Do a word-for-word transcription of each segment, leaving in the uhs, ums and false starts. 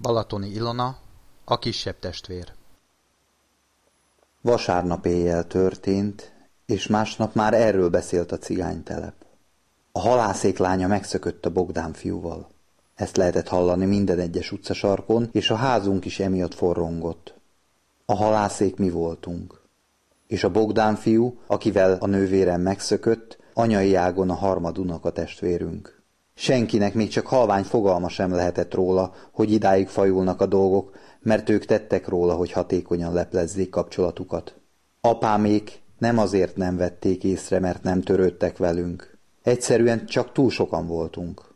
Balatoni Ilona, a kisebb testvér. Vasárnap éjjel történt, és másnap már erről beszélt a cigánytelep. A halászék lánya megszökött a Bogdán fiúval. Ezt lehetett hallani minden egyes utcasarkon, és a házunk is emiatt forrongott. A halászék mi voltunk. És a Bogdán fiú, akivel a nővérem megszökött, anyai ágon a harmad unokatestvérünk. Senkinek még csak halvány fogalma sem lehetett róla, hogy idáig fajulnak a dolgok, mert ők tettek róla, hogy hatékonyan leplezzék kapcsolatukat. Apámék nem azért nem vették észre, mert nem törődtek velünk. Egyszerűen csak túl sokan voltunk.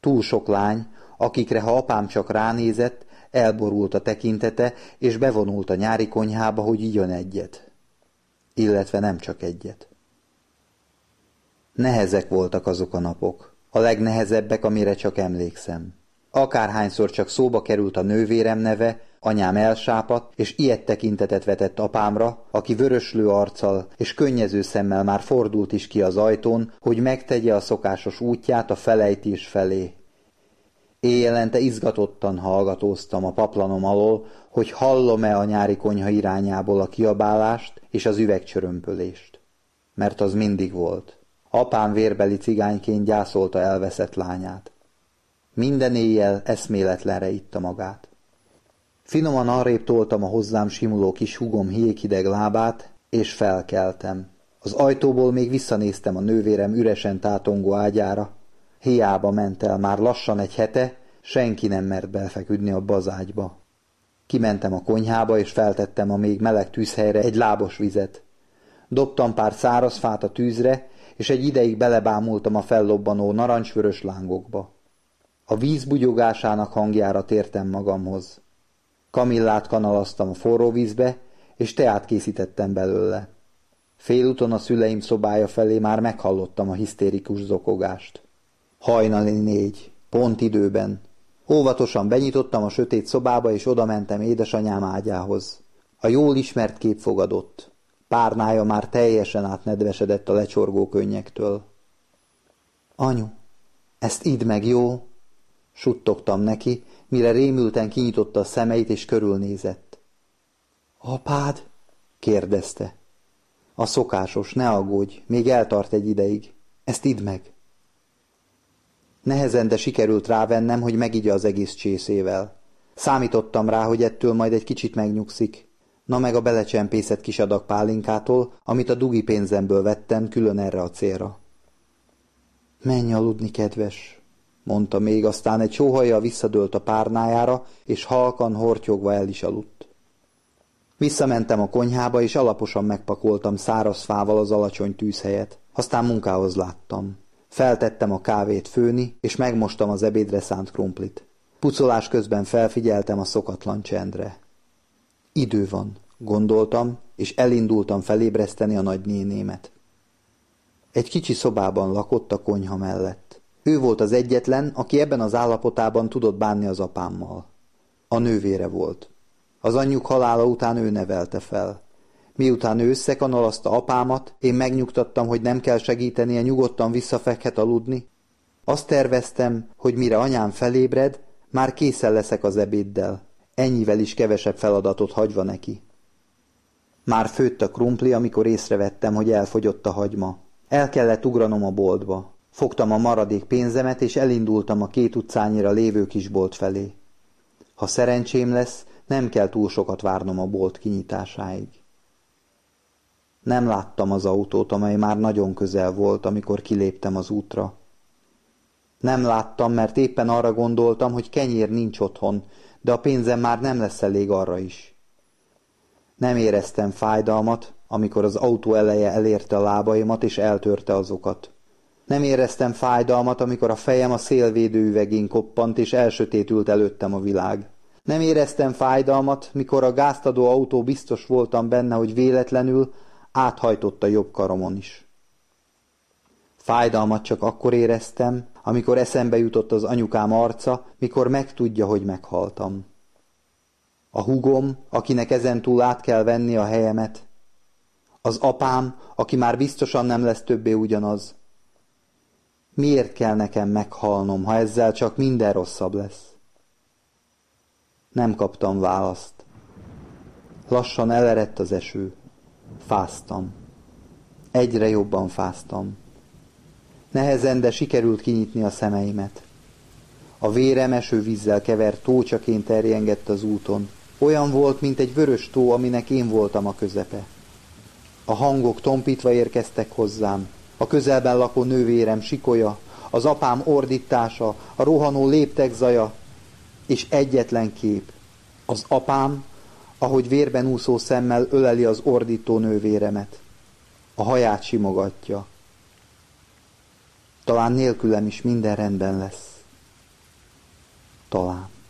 Túl sok lány, akikre ha apám csak ránézett, elborult a tekintete, és bevonult a nyári konyhába, hogy igyon egyet. Illetve nem csak egyet. Nehezek voltak azok a napok, a legnehezebbek, amire csak emlékszem. Akárhányszor csak szóba került a nővérem neve, anyám elsápadt, és ilyet tekintetet vetett apámra, aki vöröslő arccal és könnyező szemmel már fordult is ki az ajtón, hogy megtegye a szokásos útját a felejtés felé. Éjjelente izgatottan hallgatóztam a paplanom alól, hogy hallom-e a nyári konyha irányából a kiabálást és az üvegcsörömpölést. Mert az mindig volt. Apám vérbeli cigányként gyászolta elveszett lányát. Minden éjjel eszméletlenre itta magát. Finoman arrébb toltam a hozzám simuló kis húgom jéghideg lábát, és felkeltem. Az ajtóból még visszanéztem a nővérem üresen tátongó ágyára. Hiába ment el már lassan egy hete, senki nem mert belfeküdni abba az ágyba. Kimentem a konyhába, és feltettem a még meleg tűzhelyre egy lábos vizet. Dobtam pár száraz fát a tűzre, és egy ideig belebámultam a fellobbanó narancsvörös lángokba. A víz bugyogásának hangjára tértem magamhoz. Kamillát kanalaztam a forró vízbe, és teát készítettem belőle. Félúton a szüleim szobája felé már meghallottam a hisztérikus zokogást. Hajnali négy, pont időben. Óvatosan benyitottam a sötét szobába, és odamentem édesanyám ágyához. A jól ismert kép fogadott. Párnája már teljesen átnedvesedett a lecsorgó könnyektől. Anyu, ezt idd meg, jó? Suttogtam neki, mire rémülten kinyitotta a szemeit és körülnézett. Apád? kérdezte. A szokásos, ne aggódj, még eltart egy ideig. Ezt idd meg. Nehezen, de sikerült rávennem, hogy megigye az egész csészével. Számítottam rá, hogy ettől majd egy kicsit megnyugszik. Na meg a belecsempészett kis adag pálinkától, amit a dugi pénzemből vettem külön erre a célra. Menj aludni, kedves! Mondta még, aztán egy sóhajjal visszadőlt a párnájára, és halkan hortyogva el is aludt. Visszamentem a konyhába, és alaposan megpakoltam száraz fával az alacsony tűzhelyet. Aztán munkához láttam. Feltettem a kávét főni, és megmostam az ebédre szánt krumplit. Pucolás közben felfigyeltem a szokatlan csendre. Idő van, gondoltam, és elindultam felébreszteni a nagynénémet. Egy kicsi szobában lakott a konyha mellett. Ő volt az egyetlen, aki ebben az állapotában tudott bánni az apámmal. A nővére volt. Az anyjuk halála után ő nevelte fel. Miután ő összekanalazta apámat, én megnyugtattam, hogy nem kell segítenie, nyugodtan visszafekhet aludni. Azt terveztem, hogy mire anyám felébred, már készen leszek az ebéddel. Ennyivel is kevesebb feladatot hagyva neki. Már főtt a krumpli, amikor észrevettem, hogy elfogyott a hagyma. El kellett ugranom a boltba. Fogtam a maradék pénzemet, és elindultam a két utcányira lévő kisbolt felé. Ha szerencsém lesz, nem kell túl sokat várnom a bolt kinyitásáig. Nem láttam az autót, amely már nagyon közel volt, amikor kiléptem az útra. Nem láttam, mert éppen arra gondoltam, hogy kenyér nincs otthon, de a pénzem már nem lesz elég arra is. Nem éreztem fájdalmat, amikor az autó eleje elérte a lábaimat, és eltörte azokat. Nem éreztem fájdalmat, amikor a fejem a szélvédő üvegén koppant, és elsötétült előttem a világ. Nem éreztem fájdalmat, mikor a gáztadó autó, biztos voltam benne, hogy véletlenül áthajtott a jobb karomon is. Fájdalmat csak akkor éreztem, amikor eszembe jutott az anyukám arca, mikor megtudja, hogy meghaltam. A húgom, akinek ezentúl át kell venni a helyemet. Az apám, aki már biztosan nem lesz többé ugyanaz. Miért kell nekem meghalnom, ha ezzel csak minden rosszabb lesz? Nem kaptam választ. Lassan elerett az eső. Fáztam. Egyre jobban fáztam. Nehezen, de sikerült kinyitni a szemeimet. A vérem esővízzel kevert tócsaként terjengett az úton. Olyan volt, mint egy vörös tó, aminek én voltam a közepe. A hangok tompítva érkeztek hozzám. A közelben lakó nővérem sikolya, az apám ordítása, a rohanó léptek zaja, és egyetlen kép. Az apám, ahogy vérben úszó szemmel öleli az ordító nővéremet. A haját simogatja. Talán nélkülem is minden rendben lesz. Talán.